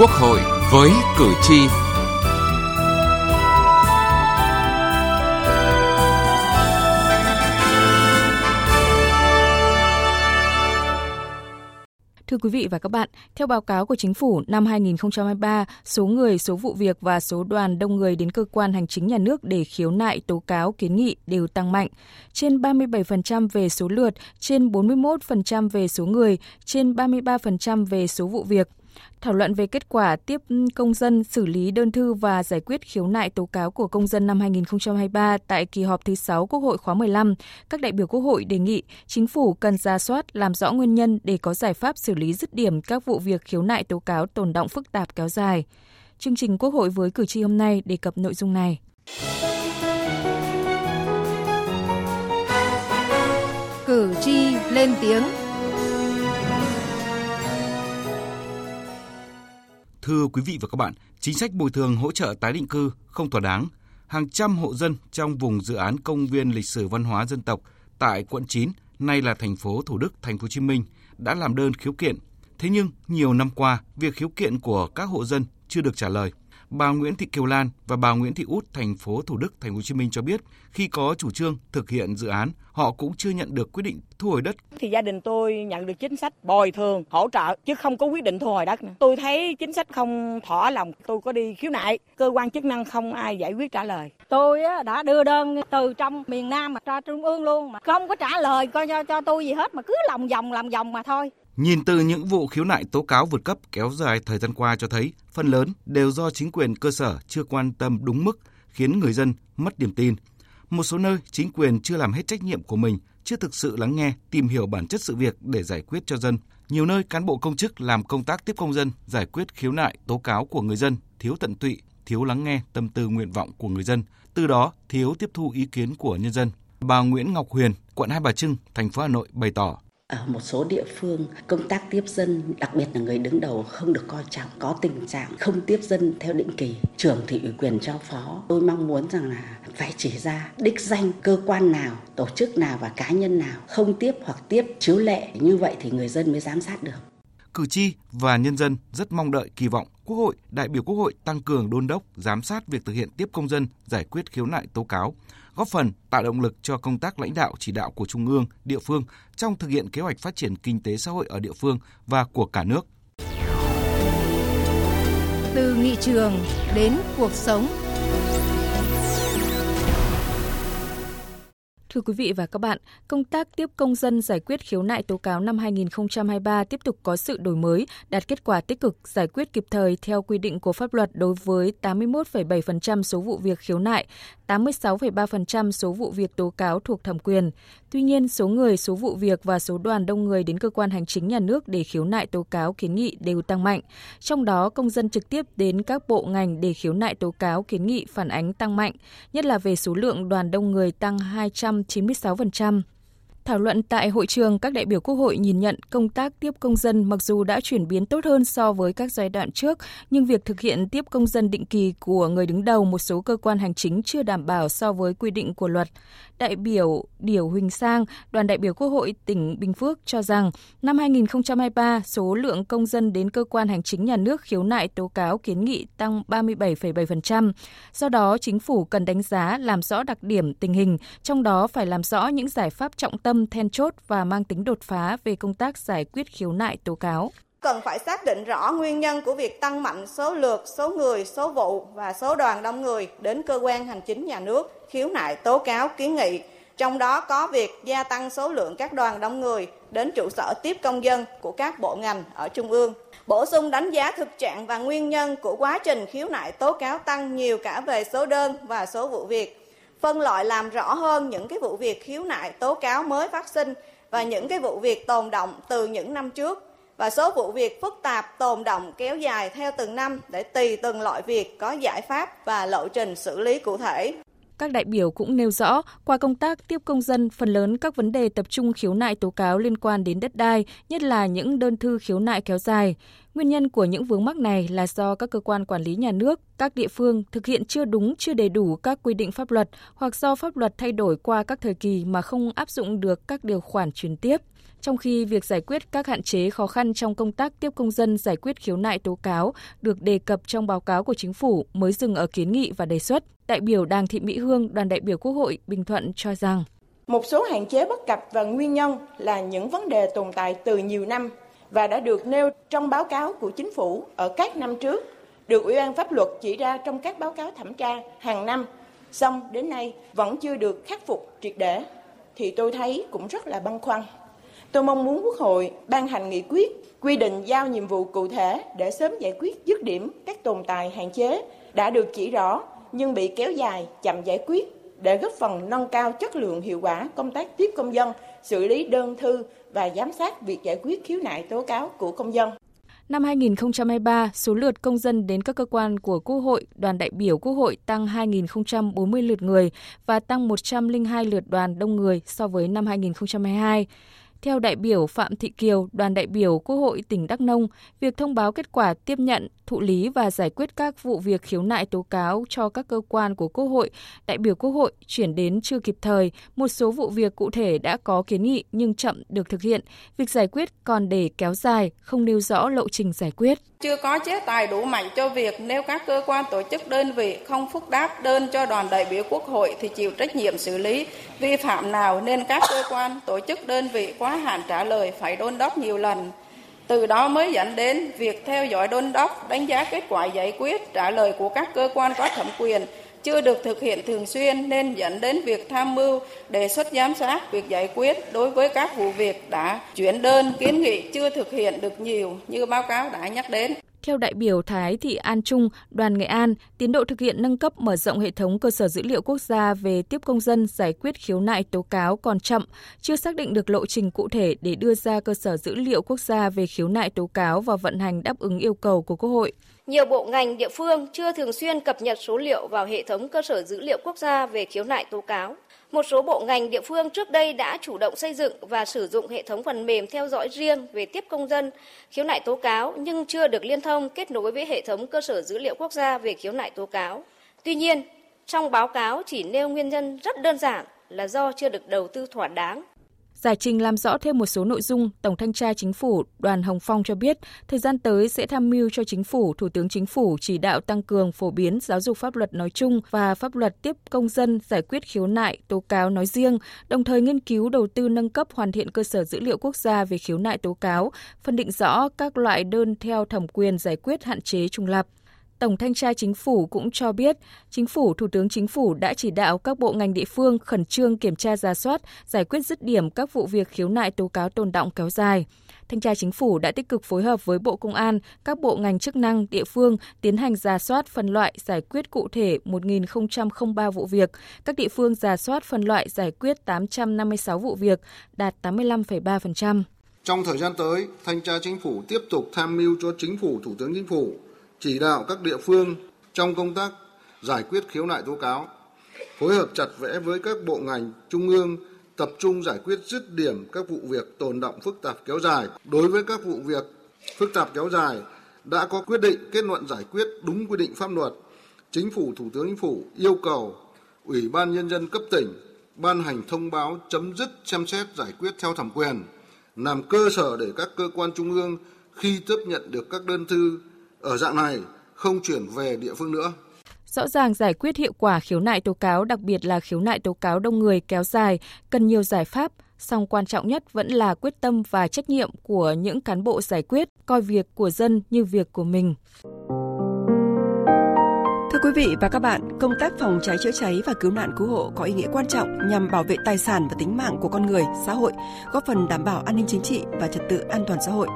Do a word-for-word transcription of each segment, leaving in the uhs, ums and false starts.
Quốc hội với cử tri. Thưa quý vị và các bạn, theo báo cáo của Chính phủ năm hai không hai ba, số người, số vụ việc và số đoàn đông người đến cơ quan hành chính nhà nước để khiếu nại, tố cáo, kiến nghị đều tăng mạnh. Trên ba mươi bảy phần trăm về số lượt, trên bốn mươi mốt phần trăm về số người, trên ba mươi ba phần trăm về số vụ việc. Thảo luận về kết quả tiếp công dân, xử lý đơn thư và giải quyết khiếu nại tố cáo của công dân năm hai không hai ba tại kỳ họp thứ sáu Quốc hội khóa mười lăm, các đại biểu Quốc hội đề nghị Chính phủ cần rà soát, làm rõ nguyên nhân để có giải pháp xử lý dứt điểm các vụ việc khiếu nại tố cáo tồn đọng phức tạp kéo dài. Chương trình Quốc hội với cử tri hôm nay đề cập nội dung này. Cử tri lên tiếng. Thưa quý vị và các bạn, chính sách bồi thường hỗ trợ tái định cư không thỏa đáng. Hàng trăm hộ dân trong vùng dự án công viên lịch sử văn hóa dân tộc tại quận chín, nay là thành phố Thủ Đức, thành phố Hồ Chí Minh đã làm đơn khiếu kiện. Thế nhưng, nhiều năm qua, việc khiếu kiện của các hộ dân chưa được trả lời. Bà Nguyễn Thị Kiều Lan và bà Nguyễn Thị Út, thành phố Thủ Đức, thành phố Hồ Chí Minh cho biết, khi có chủ trương thực hiện dự án, họ cũng chưa nhận được quyết định thu hồi đất. Thì gia đình tôi nhận được chính sách bồi thường, hỗ trợ chứ không có quyết định thu hồi đất nữa. Tôi thấy chính sách không thỏa lòng, tôi có đi khiếu nại, cơ quan chức năng không ai giải quyết trả lời. Tôi đã đưa đơn từ trong miền Nam mà ra trung ương luôn mà không có trả lời coi cho cho tôi gì hết mà cứ lòng vòng lòng vòng mà thôi. Nhìn từ những vụ khiếu nại tố cáo vượt cấp kéo dài thời gian qua cho thấy, phần lớn đều do chính quyền cơ sở chưa quan tâm đúng mức, khiến người dân mất niềm tin. Một số nơi chính quyền chưa làm hết trách nhiệm của mình, chưa thực sự lắng nghe, tìm hiểu bản chất sự việc để giải quyết cho dân. Nhiều nơi cán bộ công chức làm công tác tiếp công dân, giải quyết khiếu nại tố cáo của người dân, thiếu tận tụy, thiếu lắng nghe tâm tư nguyện vọng của người dân, từ đó thiếu tiếp thu ý kiến của nhân dân. Bà Nguyễn Ngọc Huyền, quận Hai Bà Trưng, thành phố Hà Nội bày tỏ: ở một số địa phương, công tác tiếp dân, đặc biệt là người đứng đầu không được coi trọng, có tình trạng không tiếp dân theo định kỳ, trưởng thì ủy quyền cho phó. Tôi mong muốn rằng là phải chỉ ra đích danh cơ quan nào, tổ chức nào và cá nhân nào không tiếp hoặc tiếp chiếu lệ, như vậy thì người dân mới giám sát được. Cử tri và nhân dân rất mong đợi, kỳ vọng Quốc hội, đại biểu Quốc hội tăng cường đôn đốc, giám sát việc thực hiện tiếp công dân, giải quyết khiếu nại tố cáo, góp phần tạo động lực cho công tác lãnh đạo chỉ đạo của Trung ương, địa phương trong thực hiện kế hoạch phát triển kinh tế xã hội ở địa phương và của cả nước. Từ nghị trường đến cuộc sống. Thưa quý vị và các bạn, công tác tiếp công dân giải quyết khiếu nại tố cáo năm hai không hai ba tiếp tục có sự đổi mới, đạt kết quả tích cực, giải quyết kịp thời theo quy định của pháp luật đối với tám mươi mốt phẩy bảy phần trăm số vụ việc khiếu nại, tám mươi sáu phẩy ba phần trăm số vụ việc tố cáo thuộc thẩm quyền. Tuy nhiên, số người, số vụ việc và số đoàn đông người đến cơ quan hành chính nhà nước để khiếu nại tố cáo kiến nghị đều tăng mạnh. Trong đó, công dân trực tiếp đến các bộ ngành để khiếu nại tố cáo kiến nghị phản ánh tăng mạnh, nhất là về số lượng đoàn đông người tăng hai trăm chín mươi sáu phần trăm. Thảo luận tại hội trường, các đại biểu Quốc hội nhìn nhận công tác tiếp công dân mặc dù đã chuyển biến tốt hơn so với các giai đoạn trước, nhưng việc thực hiện tiếp công dân định kỳ của người đứng đầu một số cơ quan hành chính chưa đảm bảo so với quy định của luật. Đại biểu Điểu Huỳnh Sang, đoàn đại biểu Quốc hội tỉnh Bình Phước cho rằng năm hai không hai ba, số lượng công dân đến cơ quan hành chính nhà nước khiếu nại tố cáo kiến nghị tăng ba mươi bảy phẩy bảy phần trăm. Do đó, Chính phủ cần đánh giá làm rõ đặc điểm tình hình, trong đó phải làm rõ những giải pháp trọng tâm then chốt và mang tính đột phá về công tác giải quyết khiếu nại tố cáo. Cần phải xác định rõ nguyên nhân của việc tăng mạnh số lượt, số người, số vụ và số đoàn đông người đến cơ quan hành chính nhà nước khiếu nại tố cáo kiến nghị, trong đó có việc gia tăng số lượng các đoàn đông người đến trụ sở tiếp công dân của các bộ ngành ở trung ương. Bổ sung đánh giá thực trạng và nguyên nhân của quá trình khiếu nại tố cáo tăng nhiều cả về số đơn và số vụ việc. Phân loại làm rõ hơn những cái vụ việc khiếu nại tố cáo mới phát sinh và những cái vụ việc tồn đọng từ những năm trước và số vụ việc phức tạp tồn đọng kéo dài theo từng năm để tùy từng loại việc có giải pháp và lộ trình xử lý cụ thể. Các đại biểu cũng nêu rõ, qua công tác tiếp công dân, phần lớn các vấn đề tập trung khiếu nại tố cáo liên quan đến đất đai, nhất là những đơn thư khiếu nại kéo dài. Nguyên nhân của những vướng mắc này là do các cơ quan quản lý nhà nước, các địa phương thực hiện chưa đúng, chưa đầy đủ các quy định pháp luật hoặc do pháp luật thay đổi qua các thời kỳ mà không áp dụng được các điều khoản chuyển tiếp. Trong khi việc giải quyết các hạn chế khó khăn trong công tác tiếp công dân giải quyết khiếu nại tố cáo được đề cập trong báo cáo của Chính phủ mới dừng ở kiến nghị và đề xuất, đại biểu Đặng Thị Mỹ Hương, đoàn đại biểu Quốc hội Bình Thuận cho rằng một số hạn chế bất cập và nguyên nhân là những vấn đề tồn tại từ nhiều năm và đã được nêu trong báo cáo của Chính phủ ở các năm trước, được Ủy ban Pháp luật chỉ ra trong các báo cáo thẩm tra hàng năm, song đến nay vẫn chưa được khắc phục triệt để, thì tôi thấy cũng rất là băn khoăn. Tôi mong muốn Quốc hội ban hành nghị quyết, quy định giao nhiệm vụ cụ thể để sớm giải quyết dứt điểm các tồn tại hạn chế đã được chỉ rõ nhưng bị kéo dài, chậm giải quyết, để góp phần nâng cao chất lượng hiệu quả công tác tiếp công dân, xử lý đơn thư và giám sát việc giải quyết khiếu nại tố cáo của công dân. Năm hai không hai ba, số lượt công dân đến các cơ quan của Quốc hội, đoàn đại biểu Quốc hội tăng hai nghìn không trăm bốn mươi lượt người và tăng một trăm lẻ hai lượt đoàn đông người so với năm hai nghìn không trăm hai mươi hai. Theo đại biểu Phạm Thị Kiều, đoàn đại biểu Quốc hội tỉnh Đắk Nông, việc thông báo kết quả tiếp nhận, thụ lý và giải quyết các vụ việc khiếu nại tố cáo cho các cơ quan của Quốc hội, đại biểu Quốc hội chuyển đến chưa kịp thời, một số vụ việc cụ thể đã có kiến nghị nhưng chậm được thực hiện, việc giải quyết còn để kéo dài, không nêu rõ lộ trình giải quyết. Chưa có chế tài đủ mạnh cho việc nếu các cơ quan tổ chức đơn vị không phúc đáp đơn cho đoàn đại biểu Quốc hội thì chịu trách nhiệm xử lý vi phạm nào, nên các cơ quan tổ chức đơn vị quá hạn trả lời phải đôn đốc nhiều lần. Từ đó mới dẫn đến việc theo dõi đôn đốc, đánh giá kết quả giải quyết, trả lời của các cơ quan có thẩm quyền chưa được thực hiện thường xuyên, nên dẫn đến việc tham mưu, đề xuất giám sát việc giải quyết đối với các vụ việc đã chuyển đơn, kiến nghị chưa thực hiện được nhiều như báo cáo đã nhắc đến. Theo đại biểu Thái Thị An Trung, đoàn Nghệ An, tiến độ thực hiện nâng cấp mở rộng hệ thống cơ sở dữ liệu quốc gia về tiếp công dân giải quyết khiếu nại tố cáo còn chậm, chưa xác định được lộ trình cụ thể để đưa ra cơ sở dữ liệu quốc gia về khiếu nại tố cáo và vận hành đáp ứng yêu cầu của Quốc hội. Nhiều bộ ngành địa phương chưa thường xuyên cập nhật số liệu vào hệ thống cơ sở dữ liệu quốc gia về khiếu nại tố cáo. Một số bộ ngành địa phương trước đây đã chủ động xây dựng và sử dụng hệ thống phần mềm theo dõi riêng về tiếp công dân, khiếu nại tố cáo nhưng chưa được liên thông kết nối với hệ thống cơ sở dữ liệu quốc gia về khiếu nại tố cáo. Tuy nhiên, trong báo cáo chỉ nêu nguyên nhân rất đơn giản là do chưa được đầu tư thỏa đáng. Giải trình làm rõ thêm một số nội dung, Tổng Thanh tra Chính phủ Đoàn Hồng Phong cho biết, thời gian tới sẽ tham mưu cho Chính phủ, Thủ tướng Chính phủ chỉ đạo tăng cường phổ biến giáo dục pháp luật nói chung và pháp luật tiếp công dân giải quyết khiếu nại, tố cáo nói riêng, đồng thời nghiên cứu đầu tư nâng cấp hoàn thiện cơ sở dữ liệu quốc gia về khiếu nại tố cáo, phân định rõ các loại đơn theo thẩm quyền giải quyết hạn chế trùng lặp. Tổng Thanh tra Chính phủ cũng cho biết, Chính phủ, Thủ tướng Chính phủ đã chỉ đạo các bộ ngành địa phương khẩn trương kiểm tra rà soát, giải quyết dứt điểm các vụ việc khiếu nại tố cáo tồn đọng kéo dài. Thanh tra Chính phủ đã tích cực phối hợp với Bộ Công an, các bộ ngành chức năng, địa phương tiến hành rà soát, phân loại, giải quyết cụ thể một nghìn không trăm lẻ ba vụ việc. Các địa phương rà soát, phân loại, giải quyết tám trăm năm mươi sáu vụ việc, đạt tám mươi lăm phẩy ba phần trăm. Trong thời gian tới, Thanh tra Chính phủ tiếp tục tham mưu cho Chính phủ, Thủ tướng Chính phủ chỉ đạo các địa phương trong công tác giải quyết khiếu nại tố cáo, phối hợp chặt chẽ với các bộ ngành trung ương tập trung giải quyết dứt điểm các vụ việc tồn đọng phức tạp kéo dài. Đối với các vụ việc phức tạp kéo dài đã có quyết định kết luận giải quyết đúng quy định pháp luật, Chính phủ, Thủ tướng Chính phủ yêu cầu Ủy ban Nhân dân cấp tỉnh ban hành thông báo chấm dứt xem xét giải quyết theo thẩm quyền, làm cơ sở để các cơ quan trung ương khi tiếp nhận được các đơn thư ở dạng này không chuyển về địa phương nữa. Rõ ràng giải quyết hiệu quả khiếu nại tố cáo, đặc biệt là khiếu nại tố cáo đông người kéo dài, cần nhiều giải pháp, song quan trọng nhất vẫn là quyết tâm và trách nhiệm của những cán bộ giải quyết, coi việc của dân như việc của mình. Thưa quý vị và các bạn, công tác phòng cháy chữa cháy và cứu nạn cứu hộ có ý nghĩa quan trọng nhằm bảo vệ tài sản và tính mạng của con người, xã hội, góp phần đảm bảo an ninh chính trị và trật tự an toàn xã hội.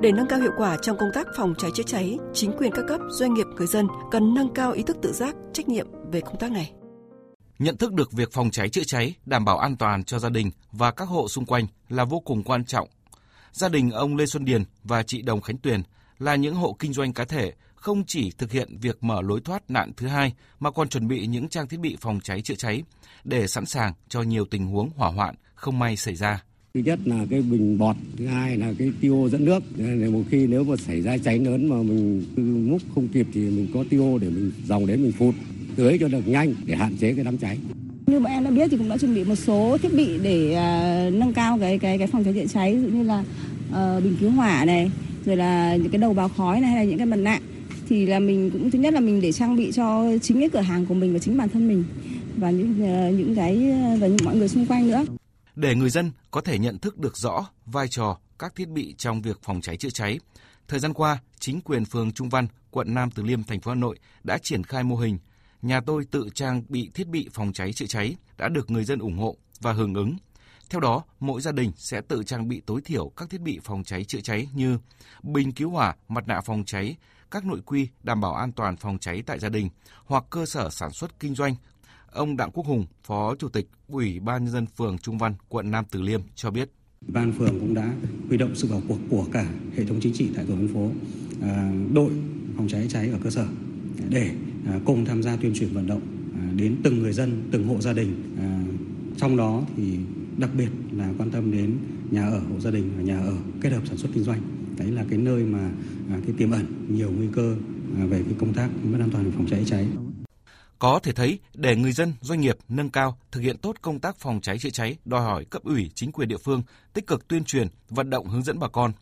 Để nâng cao hiệu quả trong công tác phòng cháy chữa cháy, chính quyền các cấp, doanh nghiệp, người dân cần nâng cao ý thức tự giác, trách nhiệm về công tác này. Nhận thức được việc phòng cháy chữa cháy, đảm bảo an toàn cho gia đình và các hộ xung quanh là vô cùng quan trọng. Gia đình ông Lê Xuân Điền và chị Đồng Khánh Tuyền là những hộ kinh doanh cá thể, không chỉ thực hiện việc mở lối thoát nạn thứ hai mà còn chuẩn bị những trang thiết bị phòng cháy chữa cháy để sẵn sàng cho nhiều tình huống hỏa hoạn không may xảy ra. Thứ nhất là cái bình bọt, thứ hai là cái tiêu dẫn nước. Nên một khi nếu mà xảy ra cháy lớn mà mình múc không kịp thì mình có tiêu để mình dòng đến mình phun tưới cho được nhanh để hạn chế cái đám cháy. Như bọn em đã biết thì cũng đã chuẩn bị một số thiết bị để uh, nâng cao cái cái cái phòng cháy chữa cháy, ví dụ như là uh, bình cứu hỏa này, rồi là những cái đầu báo khói này, hay là những cái mặt nạ. Thì là mình cũng thứ nhất là mình để trang bị cho chính cái cửa hàng của mình và chính bản thân mình và những uh, những cái và những mọi người xung quanh nữa. Để người dân có thể nhận thức được rõ vai trò các thiết bị trong việc phòng cháy chữa cháy, thời gian qua, chính quyền phường Trung Văn, quận Nam Từ Liêm, thành phố Hà Nội đã triển khai mô hình Nhà tôi tự trang bị thiết bị phòng cháy chữa cháy đã được người dân ủng hộ và hưởng ứng. Theo đó, mỗi gia đình sẽ tự trang bị tối thiểu các thiết bị phòng cháy chữa cháy như bình cứu hỏa, mặt nạ phòng cháy, các nội quy đảm bảo an toàn phòng cháy tại gia đình hoặc cơ sở sản xuất kinh doanh. Ông Đặng Quốc Hùng, Phó Chủ tịch Ủy ban Nhân dân phường Trung Văn, quận Nam Từ Liêm cho biết. Ban phường cũng đã huy động sự vào cuộc của cả hệ thống chính trị tại tổ dân phố, đội phòng cháy cháy ở cơ sở để cùng tham gia tuyên truyền vận động đến từng người dân, từng hộ gia đình. Trong đó thì đặc biệt là quan tâm đến nhà ở hộ gia đình và nhà ở kết hợp sản xuất kinh doanh. Đấy là cái nơi mà cái tiềm ẩn nhiều nguy cơ về cái công tác mất an toàn phòng cháy cháy. Có thể thấy, để người dân, doanh nghiệp nâng cao, thực hiện tốt công tác phòng cháy chữa cháy, đòi hỏi cấp ủy, chính quyền địa phương tích cực tuyên truyền, vận động hướng dẫn bà con.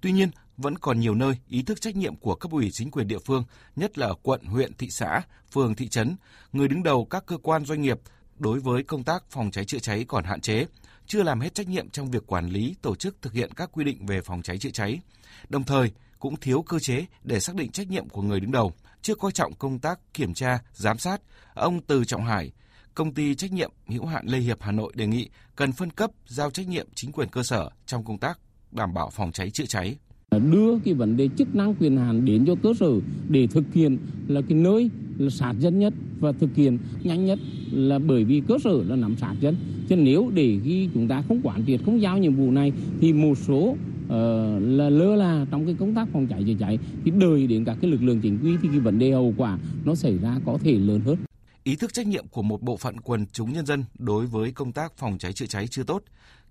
Tuy nhiên, vẫn còn nhiều nơi ý thức trách nhiệm của cấp ủy, chính quyền địa phương, nhất là ở quận, huyện, thị xã, phường, thị trấn, người đứng đầu các cơ quan doanh nghiệp đối với công tác phòng cháy chữa cháy còn hạn chế, chưa làm hết trách nhiệm trong việc quản lý, tổ chức thực hiện các quy định về phòng cháy chữa cháy. Đồng thời, cũng thiếu cơ chế để xác định trách nhiệm của người đứng đầu, chưa coi trọng công tác kiểm tra, giám sát. Ông Từ Trọng Hải, Công ty trách nhiệm hữu hạn Lê Hiệp Hà Nội đề nghị cần phân cấp, giao trách nhiệm chính quyền cơ sở trong công tác đảm bảo phòng cháy chữa cháy. Đưa cái vấn đề chức năng quyền hạn đến cho cơ sở để thực hiện là cái nơi là sát dân nhất và thực hiện nhanh nhất, là bởi vì cơ sở là nắm sát dân. Chứ nếu để khi chúng ta không quản triệt, không giao nhiệm vụ này thì một số Ờ, là lơ là trong cái công tác phòng cháy chữa cháy thì đời đến các cái lực lượng chính quy thì cái vấn đề hậu quả nó xảy ra có thể lớn hơn. Ý thức trách nhiệm của một bộ phận quần chúng nhân dân đối với công tác phòng cháy chữa cháy chưa tốt,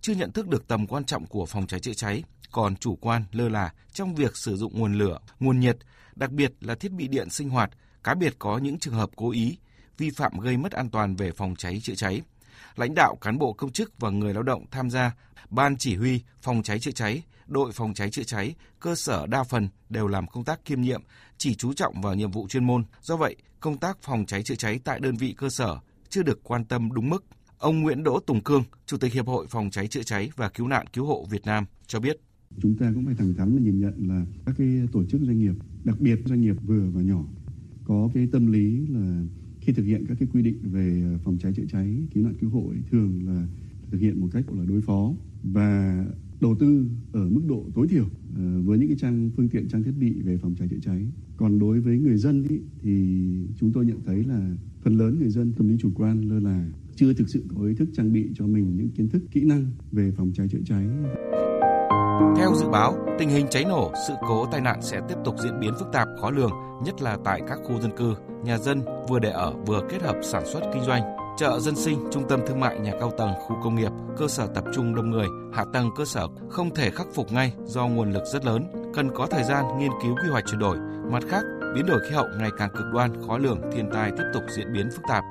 chưa nhận thức được tầm quan trọng của phòng cháy chữa cháy, còn chủ quan lơ là trong việc sử dụng nguồn lửa, nguồn nhiệt, đặc biệt là thiết bị điện sinh hoạt, cá biệt có những trường hợp cố ý vi phạm gây mất an toàn về phòng cháy chữa cháy. Lãnh đạo, cán bộ công chức và người lao động tham gia ban chỉ huy phòng cháy chữa cháy, đội phòng cháy chữa cháy, cơ sở đa phần đều làm công tác kiêm nhiệm, chỉ chú trọng vào nhiệm vụ chuyên môn. Do vậy, công tác phòng cháy chữa cháy tại đơn vị cơ sở chưa được quan tâm đúng mức. Ông Nguyễn Đỗ Tùng Cương, Chủ tịch Hiệp hội Phòng cháy chữa cháy và Cứu nạn cứu hộ Việt Nam cho biết. Chúng ta cũng phải thẳng thắn nhìn nhận là các cái tổ chức doanh nghiệp, đặc biệt doanh nghiệp vừa và nhỏ, có cái tâm lý là khi thực hiện các cái quy định về phòng cháy chữa cháy, cứu nạn cứu hộ ấy, thường là thực hiện một cách là đối phó và đầu tư ở mức độ tối thiểu với những cái trang phương tiện, trang thiết bị về phòng cháy chữa cháy. Còn đối với người dân ấy, thì chúng tôi nhận thấy là phần lớn người dân tâm lý chủ quan lơ là, chưa thực sự có ý thức trang bị cho mình những kiến thức, kỹ năng về phòng cháy chữa cháy. Theo dự báo, tình hình cháy nổ, sự cố, tai nạn sẽ tiếp tục diễn biến phức tạp, khó lường, nhất là tại các khu dân cư, nhà dân vừa để ở vừa kết hợp sản xuất kinh doanh, chợ dân sinh, trung tâm thương mại, nhà cao tầng, khu công nghiệp, cơ sở tập trung đông người, hạ tầng cơ sở không thể khắc phục ngay do nguồn lực rất lớn, cần có thời gian nghiên cứu quy hoạch chuyển đổi. Mặt khác, biến đổi khí hậu ngày càng cực đoan, khó lường, thiên tai tiếp tục diễn biến phức tạp.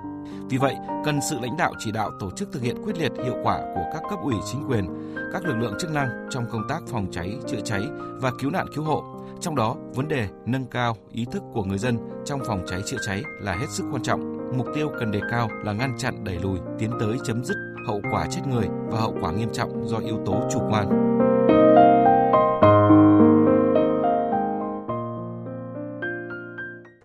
Vì vậy, cần sự lãnh đạo chỉ đạo, tổ chức thực hiện quyết liệt, hiệu quả của các cấp ủy, chính quyền, các lực lượng chức năng trong công tác phòng cháy, chữa cháy và cứu nạn cứu hộ. Trong đó, vấn đề nâng cao ý thức của người dân trong phòng cháy chữa cháy là hết sức quan trọng. Mục tiêu cần đề cao là ngăn chặn, đẩy lùi, tiến tới chấm dứt hậu quả chết người và hậu quả nghiêm trọng do yếu tố chủ quan.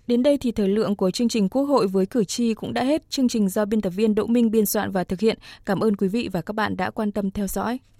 Đến đây thì thời lượng của chương trình Quốc hội với cử tri cũng đã hết. Chương trình do biên tập viên Đỗ Minh biên soạn và thực hiện. Cảm ơn quý vị và các bạn đã quan tâm theo dõi.